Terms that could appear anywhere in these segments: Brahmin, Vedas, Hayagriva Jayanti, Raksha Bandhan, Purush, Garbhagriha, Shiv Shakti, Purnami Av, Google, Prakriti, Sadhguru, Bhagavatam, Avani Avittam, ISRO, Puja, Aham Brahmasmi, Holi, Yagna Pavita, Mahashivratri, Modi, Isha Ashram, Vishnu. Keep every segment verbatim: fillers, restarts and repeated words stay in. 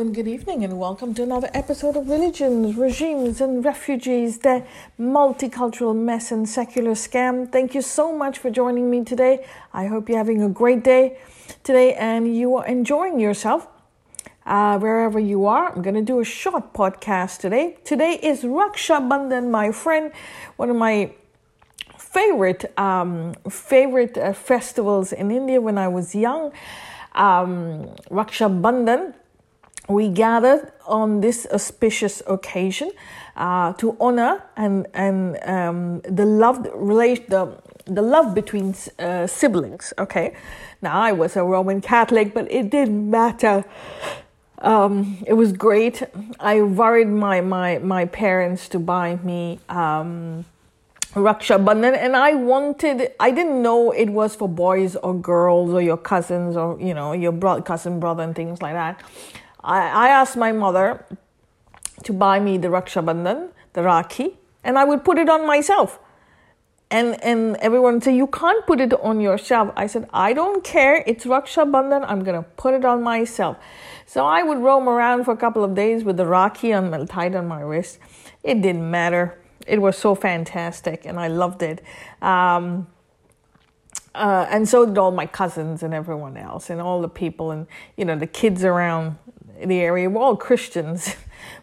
And good evening and welcome to another episode of Religions, Regimes and Refugees, the multicultural mess and secular scam. Thank you so much for joining me today. I hope you're having a great day today and you are enjoying yourself uh, wherever you are. I'm going to do a short podcast today. Today is Raksha Bandhan, my friend, one of my favorite, um, favorite uh, festivals in India when I was young, um, Raksha Bandhan. We gathered on this auspicious occasion uh, to honor and and um, the love relate the the love between uh, siblings. Okay, now I was a Roman Catholic, but it didn't matter. Um, it was great. I worried my my my parents to buy me Um, Raksha Bandhan, and I wanted, I didn't know it was for boys or girls or your cousins or, you know, your bro- cousin, brother and things like that. I, I asked my mother to buy me the Raksha Bandhan, the Rakhi, and I would put it on myself. And and everyone would say, you can't put it on yourself. I said, I don't care. It's Raksha Bandhan. I'm going to put it on myself. So I would roam around for a couple of days with the Rakhi on, tied on my wrist. It didn't matter. It was so fantastic and I loved it. Um, uh, and so did all my cousins and everyone else and all the people and, you know, the kids around the area were all Christians,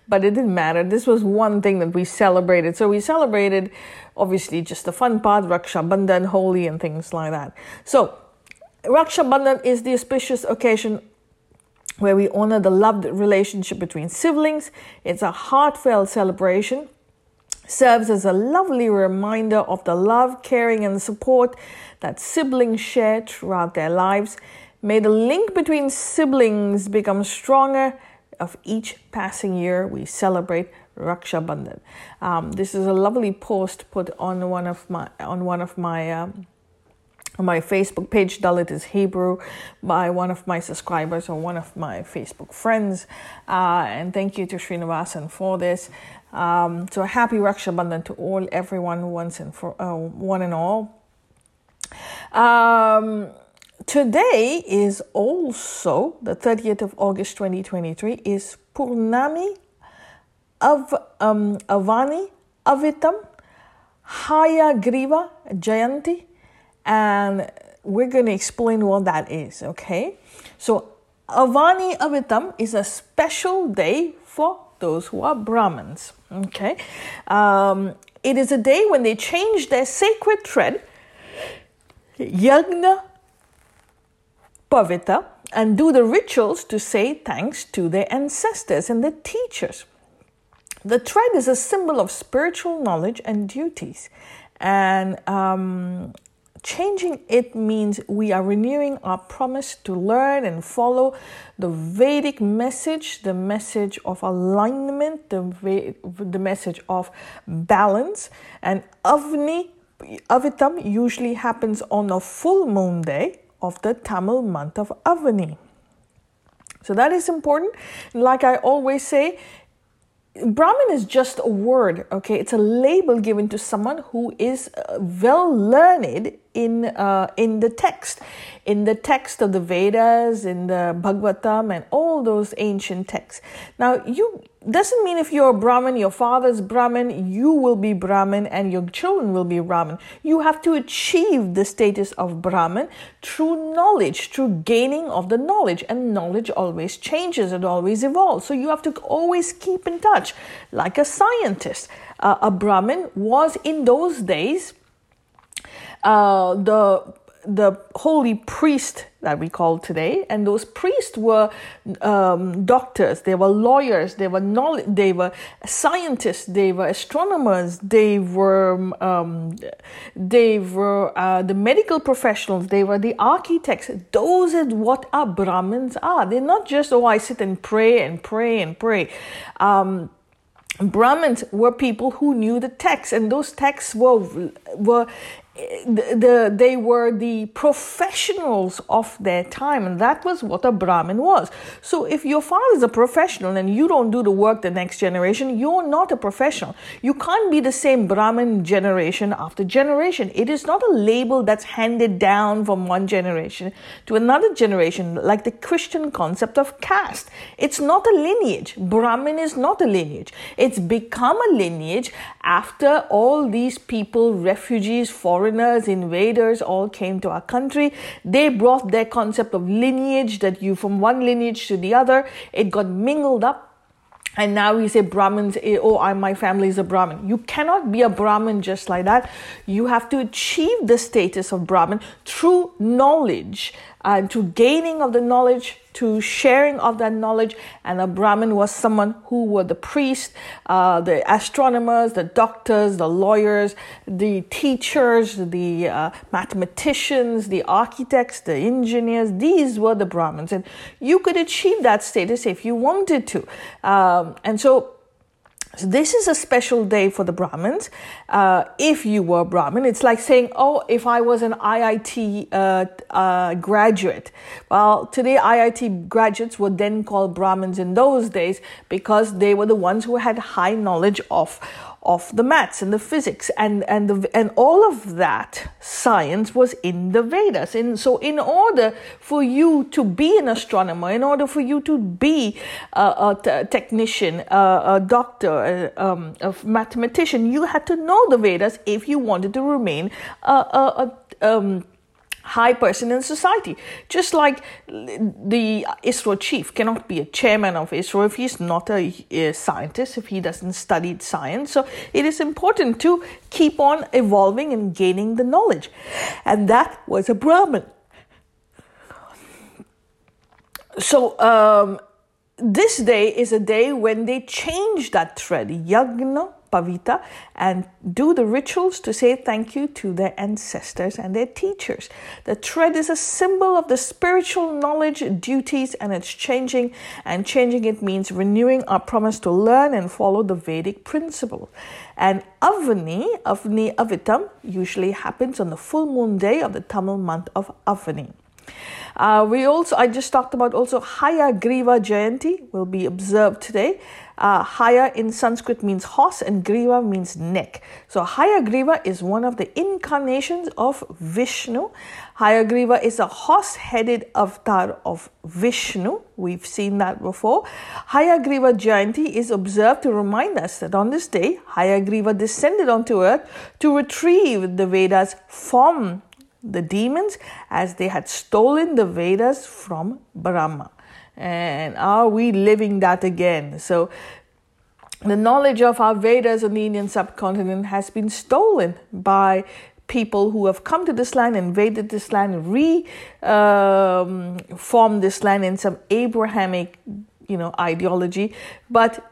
but it didn't matter. This was one thing that we celebrated. So we celebrated, obviously, just the fun part, Raksha Bandhan, Holi and things like that. So Raksha Bandhan is the auspicious occasion where we honor the loved relationship between siblings. It's a heartfelt celebration. Serves as a lovely reminder of the love, caring, and support that siblings share throughout their lives. May the link between siblings become stronger of each passing year we celebrate Raksha Bandhan. Um, this is a lovely post put on one of my on one of my um, on my Facebook page, Dalit is Hebrew, by one of my subscribers or one of my Facebook friends. Uh, and thank you to Srinivasan for this. Um, so happy Raksha Bandhan to all, everyone, once and for uh, one and all. Um, today is also the thirtieth of August, twenty twenty-three. Is Purnami Av um, Avani Avittam Hayagriva Jayanti, and we're going to explain what that is. Okay, so Avani Avittam is a special day for those who are Brahmins. Okay, um, it is a day when they change their sacred thread, Yagna Pavita, and do the rituals to say thanks to their ancestors and their teachers. The thread is a symbol of spiritual knowledge and duties, and um, changing it means we are renewing our promise to learn and follow the Vedic message, the message of alignment, the the message of balance. And Avani Avittam usually happens on a full moon day of the Tamil month of Avani. So that is important. Like I always say, Brahmin is just a word, okay? It's a label given to someone who is uh, well learned in uh, in the text, in the text of the Vedas, in the Bhagavatam, and all those ancient texts. Now, you doesn't mean if you're a Brahmin, your father's Brahmin, you will be Brahmin, and your children will be Brahmin. You have to achieve the status of Brahmin through knowledge, through gaining of the knowledge, and knowledge always changes, it always evolves. So you have to always keep in touch, like a scientist. Uh, a Brahmin was in those days Uh, the the holy priest that we call today, and those priests were um, doctors, they were lawyers, they were knowledge, they were scientists, they were astronomers, they were um, they were uh, the medical professionals, they were the architects. Those are what our Brahmins are. They're not just, oh, I sit and pray and pray and pray. Um, Brahmins were people who knew the texts, and those texts were were The, the, they were the professionals of their time, and that was what a Brahmin was. So if your father is a professional and you don't do the work the next generation, you're not a professional. You can't be the same Brahmin generation after generation. It is not a label that's handed down from one generation to another generation, like the Christian concept of caste. It's not a lineage. Brahmin is not a lineage. It's become a lineage after all these people, refugees, foreigners, Foreigners, invaders all came to our country. They brought their concept of lineage, that you from one lineage to the other. It got mingled up. And now we say Brahmins, oh, I, my family is a Brahmin. You cannot be a Brahmin just like that. You have to achieve the status of Brahmin through knowledge, and uh, through gaining of the knowledge, to sharing of that knowledge. And a Brahmin was someone who were the priests, uh, the astronomers, the doctors, the lawyers, the teachers, the uh, mathematicians, the architects, the engineers. These were the Brahmins. And you could achieve that status if you wanted to. Um, and so, So this is a special day for the Brahmins. Uh, if you were Brahmin, it's like saying, oh, if I was an I I T uh, uh, graduate. Well, today I I T graduates were then called Brahmins in those days, because they were the ones who had high knowledge of of the maths and the physics, and and the, and all of that science was in the Vedas. And so, in order for you to be an astronomer, in order for you to be a, a t- technician, a, a doctor, a, um, a mathematician, you had to know the Vedas if you wanted to remain a. a, a um, high person in society. Just like the ISRO chief cannot be a chairman of ISRO if he's not a, a scientist, if he doesn't study science. So it is important to keep on evolving and gaining the knowledge. And that was a Brahmin. So um, this day is a day when they change that thread, Yagna Pavita, and do the rituals to say thank you to their ancestors and their teachers. The thread is a symbol of the spiritual knowledge, duties, and it's changing. And changing it means renewing our promise to learn and follow the Vedic principle. And Avani, Avani Avittam, usually happens on the full moon day of the Tamil month of Avani. Uh, we also, I just talked about also Hayagriva Jayanti will be observed today. Uh, Haya in Sanskrit means horse and Griva means neck. So Hayagriva is one of the incarnations of Vishnu. Hayagriva is a horse-headed avatar of Vishnu. We've seen that before. Hayagriva Jayanti is observed to remind us that on this day, Hayagriva descended onto earth to retrieve the Vedas from the demons, as they had stolen the Vedas from Brahma. And are we living that again? So the knowledge of our Vedas on the Indian subcontinent has been stolen by people who have come to this land, invaded this land, re um, formed this land in some Abrahamic, you know, ideology. But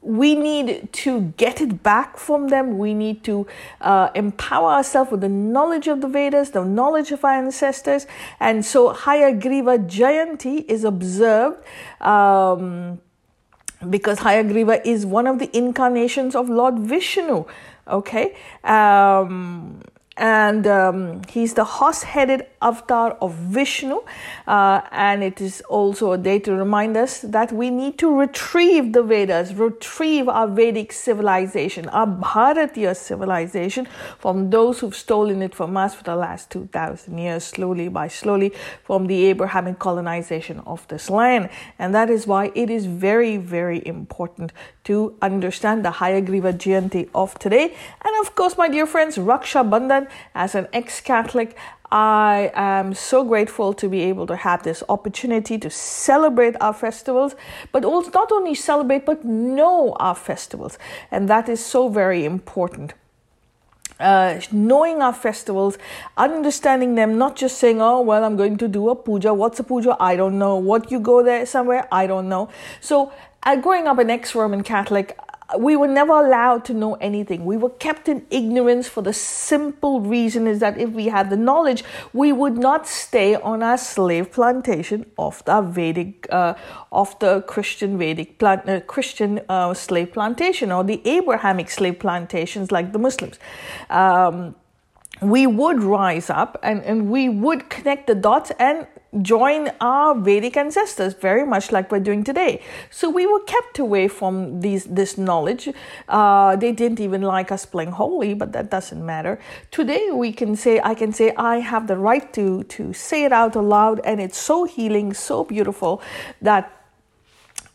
we need to get it back from them. We need to uh, empower ourselves with the knowledge of the Vedas, the knowledge of our ancestors. And so Hayagriva Jayanti is observed um, because Hayagriva is one of the incarnations of Lord Vishnu. Okay? Um, and um, he's the horse-headed avatar of Vishnu, uh, and it is also a day to remind us that we need to retrieve the Vedas, retrieve our Vedic civilization, our Bharatiya civilization, from those who've stolen it from us for the last two thousand years, slowly by slowly, from the Abrahamic colonization of this land. And that is why it is very, very important to understand the Hayagriva Jayanti of today. And of course, my dear friends, Raksha Bandhan. As an ex-Catholic, I am so grateful to be able to have this opportunity to celebrate our festivals, but also not only celebrate, but know our festivals. And that is so very important. Uh, knowing our festivals, understanding them, not just saying, oh, well, I'm going to do a puja. What's a puja? I don't know. What, you go there somewhere? I don't know. So uh, growing up an ex-Roman Catholic, we were never allowed to know anything. We were kept in ignorance for the simple reason is that if we had the knowledge, we would not stay on our slave plantation of the Vedic, uh, of the Christian Vedic plant, uh, Christian uh, slave plantation, or the Abrahamic slave plantations like the Muslims. Um, we would rise up and, and we would connect the dots and join our Vedic ancestors, very much like we're doing today. So we were kept away from these this knowledge. Uh, they didn't even like us playing holy, but that doesn't matter. Today we can say, I can say, I have the right to to say it out aloud, and it's so healing, so beautiful that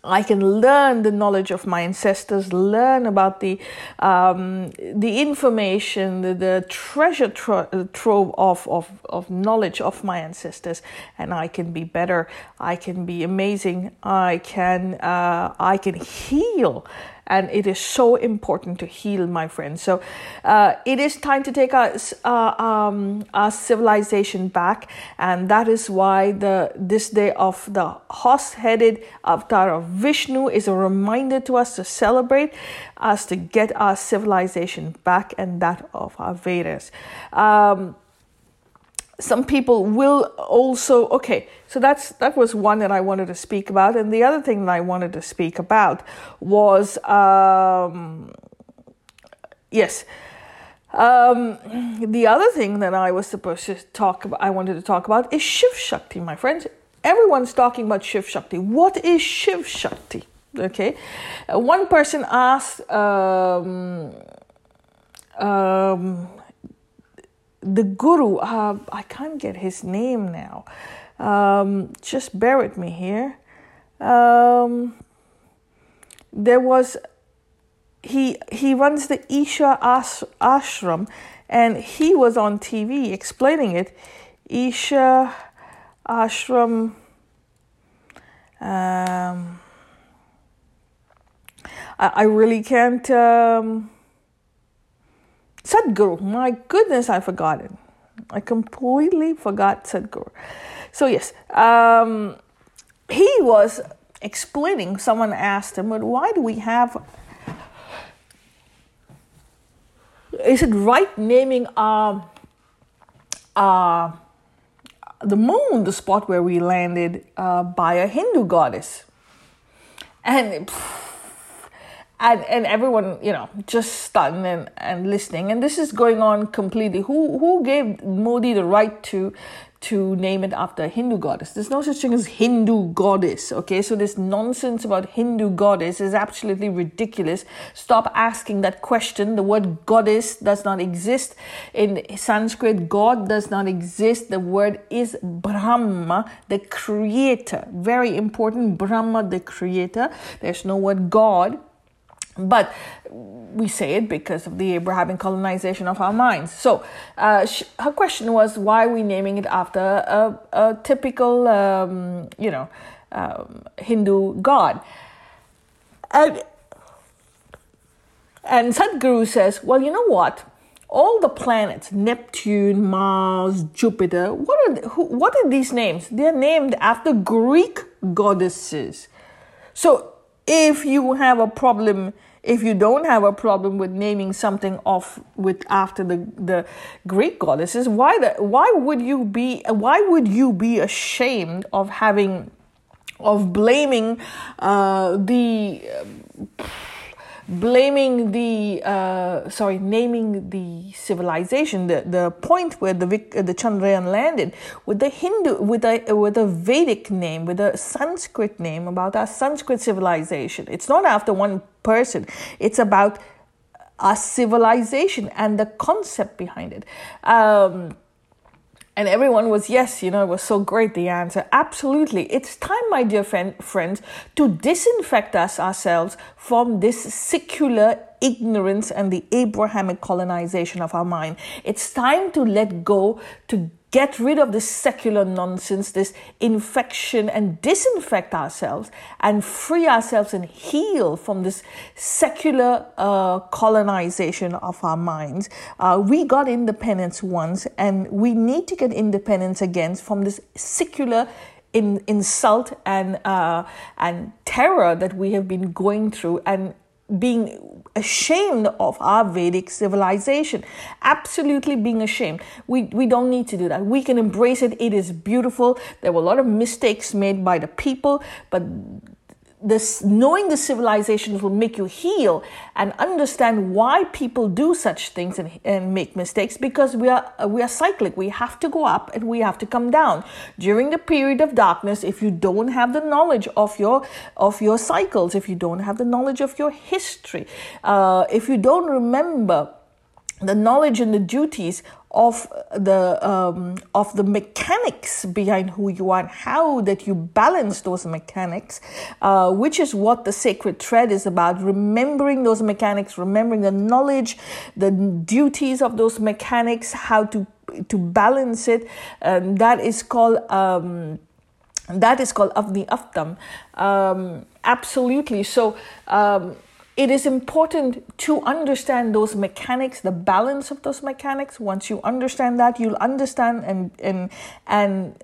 I can learn the knowledge of my ancestors, learn about the um, the information, the, the treasure tro- trove of, of, of knowledge of my ancestors, and I can be better. I can be amazing. I can uh, I can heal. And it is so important to heal, my friends. So uh, it is time to take our, uh, um, our civilization back. And that is why the this day of the horse-headed avatar of Vishnu is a reminder to us to celebrate, us to get our civilization back and that of our Vedas. Um, Some people will also, okay, so that's that was one that I wanted to speak about. And the other thing that I wanted to speak about was, um, yes, um, the other thing that I was supposed to talk about, I wanted to talk about is Shiv Shakti, my friends. Everyone's talking about Shiv Shakti. What is Shiv Shakti? Okay, uh, one person asked, um, um, the guru, uh, I can't get his name now. Um, just bear with me here. Um, there was, he he runs the Isha Ashram, and he was on T V explaining it. Isha Ashram. Um, I, I really can't... Um, Sadhguru, my goodness, I forgot it. I completely forgot Sadhguru. So yes, um, he was explaining, someone asked him, but why do we have, is it right naming our, our, the moon, the spot where we landed, uh, by a Hindu goddess? And pff, And and everyone, you know, just stunned and, and listening. And this is going on completely. Who who gave Modi the right to to name it after a Hindu goddess? There's no such thing as Hindu goddess, okay? So this nonsense about Hindu goddess is absolutely ridiculous. Stop asking that question. The word goddess does not exist. In Sanskrit, God does not exist. The word is Brahma, the creator. Very important, Brahma, the creator. There's no word God. But we say it because of the Abrahamic colonization of our minds. So uh, she, her question was, why are we naming it after a, a typical, um, you know, um, Hindu god? And, and Sadhguru says, well, you know what? All the planets, Neptune, Mars, Jupiter, what are, they, who, what are these names? They're named after Greek goddesses. So... If you have a problem, if you don't have a problem with naming something off with after the, the Greek goddesses, why the why would you be why would you be ashamed of having of blaming uh, the uh, blaming the uh, sorry naming the civilization the, the point where the the Chandrayaan landed with the Hindu with a with a Vedic name, with a Sanskrit name, about our Sanskrit civilization. It's not after one person. It's about our civilization and the concept behind it. Um, And everyone was, yes, you know, it was so great, the answer. Absolutely. It's time, my dear friend, friends, to disinfect us ourselves from this secular ignorance and the Abrahamic colonization of our mind. It's time to let go, to get rid of this secular nonsense, this infection, and disinfect ourselves and free ourselves and heal from this secular uh, colonization of our minds. Uh, we got independence once, and we need to get independence again from this secular in, insult and uh, and terror that we have been going through and being ashamed of our Vedic civilization. Absolutely being ashamed. We we don't need to do that. We can embrace it. It is beautiful. There were a lot of mistakes made by the people, but this knowing the civilizations will make you heal and understand why people do such things and, and make mistakes, because we are we are cyclic. We have to go up and we have to come down. During the period of darkness, if you don't have the knowledge of your of your cycles, if you don't have the knowledge of your history, uh, if you don't remember the knowledge and the duties of the um, of the mechanics behind who you are and how that you balance those mechanics, uh, which is what the sacred thread is about, remembering those mechanics, remembering the knowledge, the duties of those mechanics, how to to balance it. Um, that is called um, that is called Avani Avittam. Um, absolutely. So. Um, It is important to understand those mechanics, the balance of those mechanics. Once you understand that, you'll understand and and and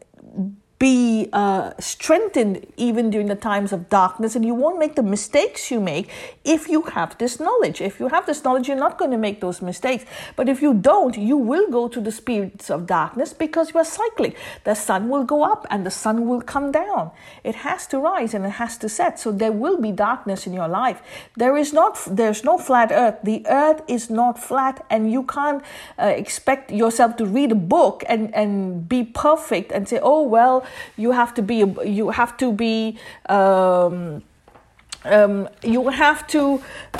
be uh, strengthened even during the times of darkness, and you won't make the mistakes you make if you have this knowledge. If you have this knowledge, you're not going to make those mistakes. But if you don't, you will go to the spirits of darkness because you are cyclic. The sun will go up and the sun will come down. It has to rise and it has to set. So there will be darkness in your life. There is not. There's no flat earth. The earth is not flat, and you can't uh, expect yourself to read a book and, and be perfect and say, oh, well, You have to be. You have to be. Um, um, you have to.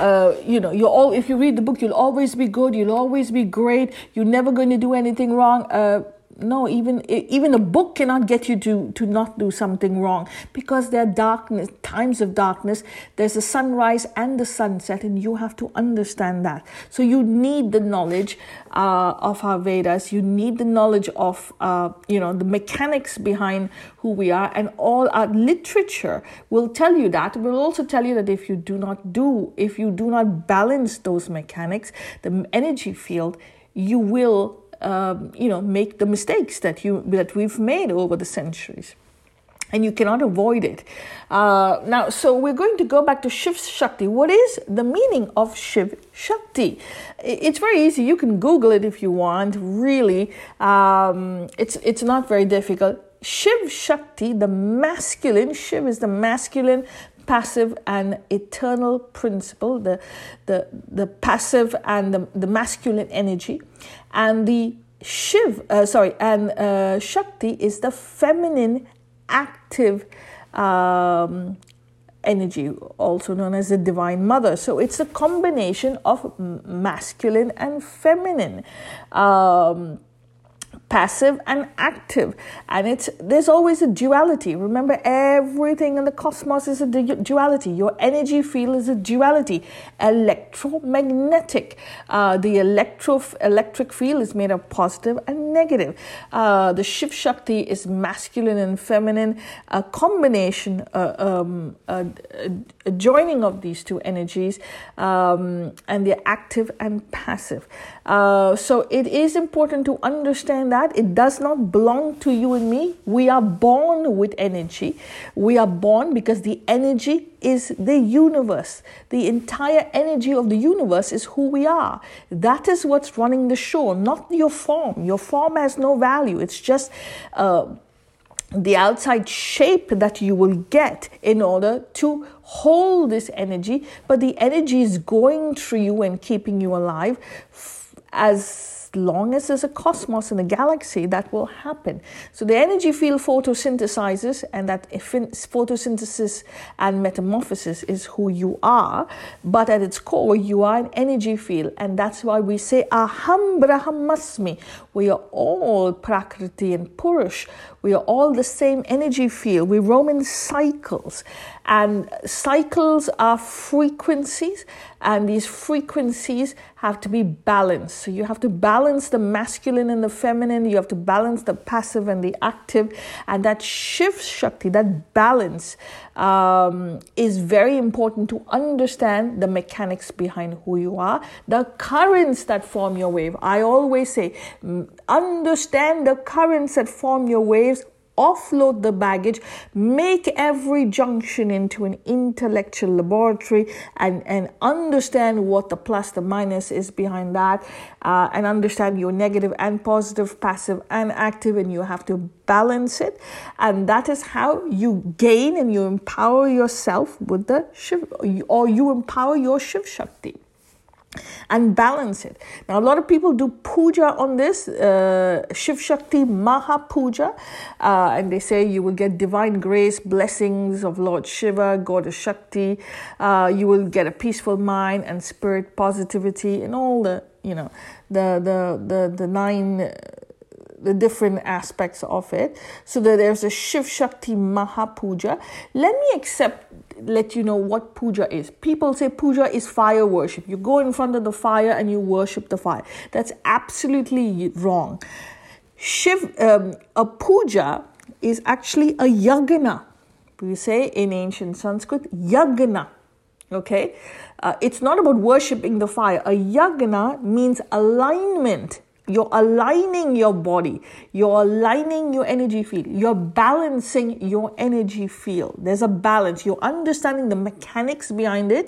Uh, you know. You all. If you read the book, you'll always be good. You'll always be great. You're never going to do anything wrong. Uh, no. Even even a book cannot get you to to not do something wrong, because there are darkness times of darkness. There's a sunrise and the sunset, and you have to understand that. So you need the knowledge uh, of our Vedas. You need the knowledge of uh, you know the mechanics behind who we are, and all our literature will tell you that. It will also tell you that if you do not do, if you do not balance those mechanics, the energy field, you will, um, you know, make the mistakes that you that we've made over the centuries, and you cannot avoid it. Uh, now, so we're going to go back to Shiv Shakti. What is the meaning of Shiv Shakti? It's very easy. You can Google it if you want. Really, um, it's it's not very difficult. Shiv Shakti, the masculine, Shiv is the masculine, passive and eternal principle, the the, the passive and the, the masculine energy. And the Shiv, uh, sorry, and uh, Shakti is the feminine, active um, energy, also known as the Divine Mother. So it's a combination of masculine and feminine, Um passive and active, and it's there's always a duality. Remember, everything in the cosmos is a duality. Your energy field is a duality. Electromagnetic, uh, the electro electric field is made of positive and negative. Uh, the Shiv Shakti is masculine and feminine, a combination, uh, um, a, a joining of these two energies, um, and they're active and passive. Uh, so it is important to understand that it does not belong to you and me. We are born with energy. We are born because the energy is the universe. The entire energy of the universe is who we are. That is what's running the show, not your form. Your form has no value. It's just uh, the outside shape that you will get in order to hold this energy. But the energy is going through you and keeping you alive f- as... As long as there's a cosmos and a galaxy, that will happen. So the energy field photosynthesizes, and that photosynthesis and metamorphosis is who you are. But at its core, you are an energy field, and that's why we say Aham Brahmasmi. We are all Prakriti and Purush. We are all the same energy field. We roam in cycles, and cycles are frequencies, and these frequencies have to be balanced. So you have to balance the masculine and the feminine. You have to balance the passive and the active. And that Shiv Shakti, that balance, um, is very important to understand the mechanics behind who you are, the currents that form your wave. I always say, understand the currents that form your waves offload the baggage, make every junction into an intellectual laboratory, and, and understand what the plus, the minus is behind that, uh, and understand your negative and positive, passive and active, and you have to balance it. And that is how you gain and you empower yourself with the Shiv, or you empower your Shiv Shakti. And balance it. Now, a lot of people do puja on this, uh, Shiv Shakti Maha Puja, uh, and they say you will get divine grace, blessings of Lord Shiva, Goddess Shakti, uh, you will get a peaceful mind and spirit, positivity, and all the, you know, the, the, the, the nine... the different aspects of it. So that there's a Shiv Shakti Maha Puja. Let me accept, let you know what puja is. People say puja is fire worship. You go in front of the fire and you worship the fire. That's absolutely wrong. Shiv, um, a puja is actually a yagna. We say in ancient Sanskrit, yagna. Okay? Uh, it's not about worshipping the fire. A yagna means alignment. You're aligning your body. You're aligning your energy field. You're balancing your energy field. There's a balance. You're understanding the mechanics behind it.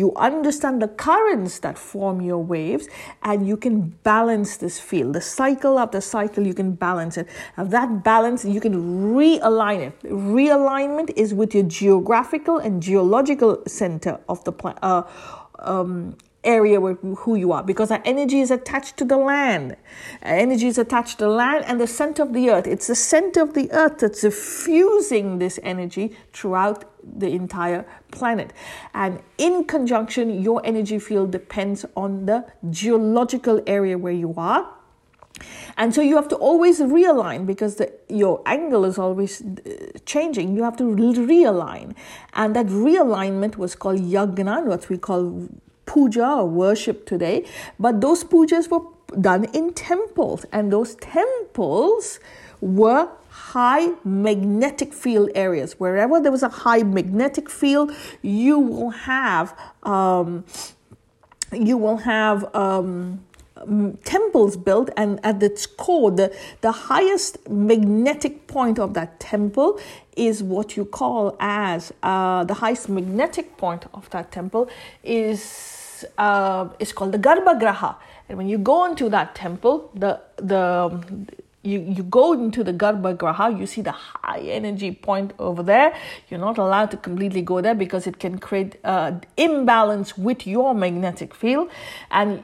You understand the currents that form your waves. And you can balance this field. The cycle after cycle, you can balance it. And that balance, you can realign it. Realignment is with your geographical and geological center of the planet. Uh, um, area where who you are, because our energy is attached to the land. Our energy is attached to the land and the center of the earth. It's the center of the earth that's diffusing this energy throughout the entire planet. And in conjunction, your energy field depends on the geological area where you are. And so you have to always realign, because the, your angle is always changing. You have to realign. And that realignment was called yagna, what we call puja or worship today, but those pujas were done in temples, and those temples were high magnetic field areas. Wherever there was a high magnetic field, you will have um, you will have um, temples built, and at its core, the, the highest magnetic point of that temple is what you call as uh, the highest magnetic point of that temple is. Uh, it's called the Garbhagriha, and when you go into that temple, the the you, you go into the Garbhagriha, you see the high energy point over there. You're not allowed to completely go there because it can create uh, imbalance with your magnetic field, and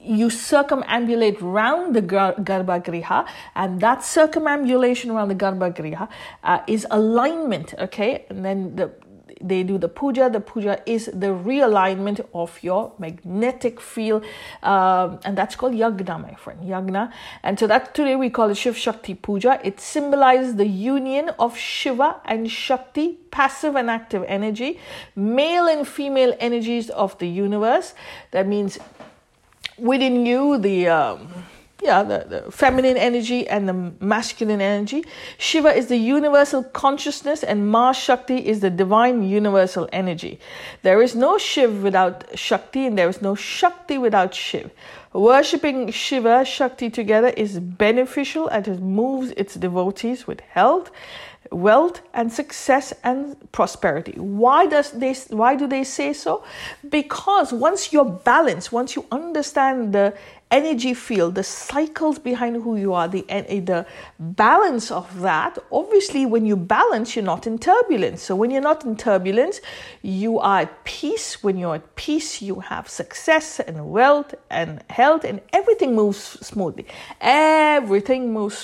you circumambulate round the Garbhagriha, and that circumambulation around the Garbhagriha uh, is alignment. Okay, and then the. They do the puja. The puja is the realignment of your magnetic field. Um, and that's called yagna, my friend. Yagna. And so that today we call it Shiv Shakti Puja. It symbolizes the union of Shiva and Shakti, passive and active energy, male and female energies of the universe. That means within you, the... Um, Yeah, the, the feminine energy and the masculine energy. Shiva is the universal consciousness, and Ma Shakti is the divine universal energy. There is no Shiv without Shakti, and there is no Shakti without Shiv. Worshipping Shiva Shakti together is beneficial, and it moves its devotees with health, wealth, and success and prosperity. Why does they? Why do they say so? Because once you're balanced, once you understand the energy field, the cycles behind who you are, the the balance of that. Obviously, when you balance, you're not in turbulence. So when you're not in turbulence, you are at peace. When you're at peace, you have success and wealth and health, and everything moves smoothly. Everything moves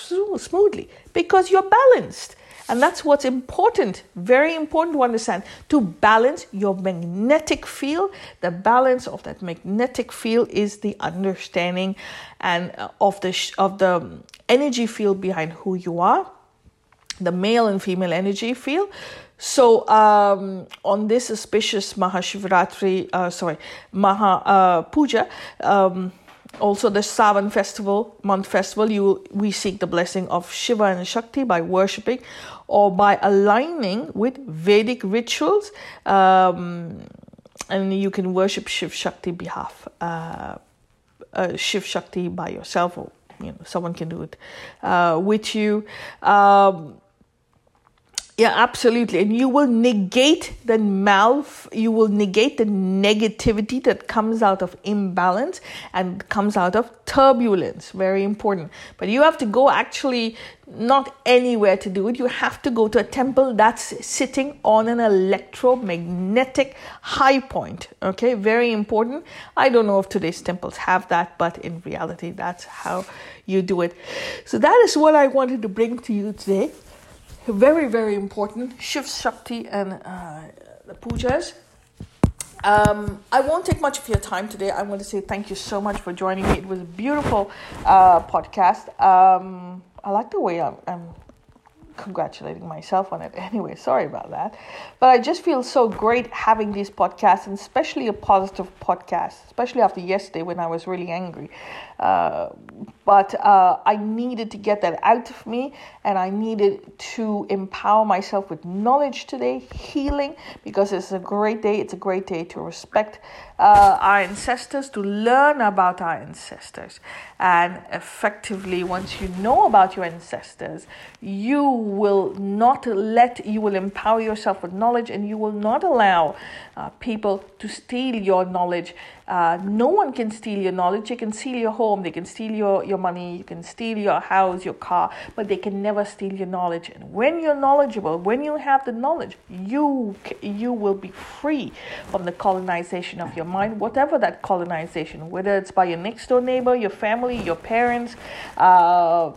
smoothly because you're balanced. And that's what's important, very important to understand, to balance your magnetic field. The balance of that magnetic field is the understanding and uh, of the sh- of the energy field behind who you are, the male and female energy field. So um, on this auspicious Mahashivratri, uh, sorry, Maha uh, Puja, um, also the Savan festival, month festival, you we seek the blessing of Shiva and Shakti by worshipping or by aligning with Vedic rituals. Um, and you can worship Shiv Shakti behalf, uh, uh, Shiv Shakti by yourself, or you know someone can do it uh, with you. Um, Yeah, absolutely. And you will negate the mal, you will negate the negativity that comes out of imbalance and comes out of turbulence. Very important. But you have to go actually not anywhere to do it. You have to go to a temple that's sitting on an electromagnetic high point. Okay, very important. I don't know if today's temples have that, but in reality, that's how you do it. So that is what I wanted to bring to you today. Very, very important. Shiv Shakti and uh, the pujas. Um, I won't take much of your time today. I want to say thank you so much for joining me. It was a beautiful uh, podcast. Um, I like the way I'm, I'm congratulating myself on it. Anyway, sorry about that. But I just feel so great having these podcasts, and especially a positive podcast, especially after yesterday when I was really angry. Uh, but uh, I needed to get that out of me, and I needed to empower myself with knowledge today, healing, because it's a great day. It's a great day to respect uh, our ancestors, to learn about our ancestors. And effectively, once you know about your ancestors, you will not let, you will empower yourself with knowledge, and you will not allow uh, people to steal your knowledge. Uh, no one can steal your knowledge. They can steal your home, they can steal your, your money, you can steal your house, your car, but they can never steal your knowledge. And when you're knowledgeable, when you have the knowledge, you you will be free from the colonization of your mind, whatever that colonization, whether it's by your next door neighbor, your family, your parents. Uh,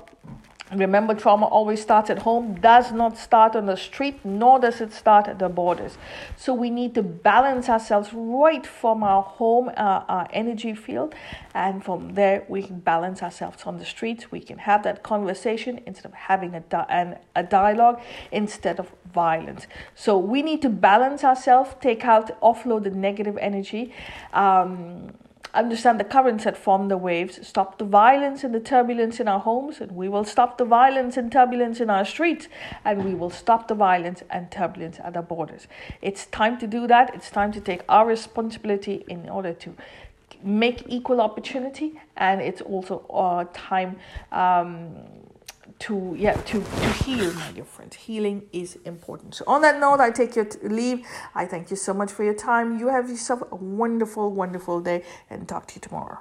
Remember, trauma always starts at home, does not start on the street, nor does it start at the borders. So we need to balance ourselves right from our home, uh, our energy field. And from there, we can balance ourselves on the streets. We can have that conversation instead of having a, di- and a dialogue instead of violence. So we need to balance ourselves, take out, offload the negative energy. Um... Understand the currents that form the waves, stop the violence and the turbulence in our homes, and we will stop the violence and turbulence in our streets, and we will stop the violence and turbulence at our borders. It's time to do that. It's time to take our responsibility in order to make equal opportunity, and it's also our time um, to yeah to, to heal, my dear friends. Healing is important. So on that note, I take your t- leave. I thank you so much for your time. You have yourself a wonderful, wonderful day, and talk to you tomorrow.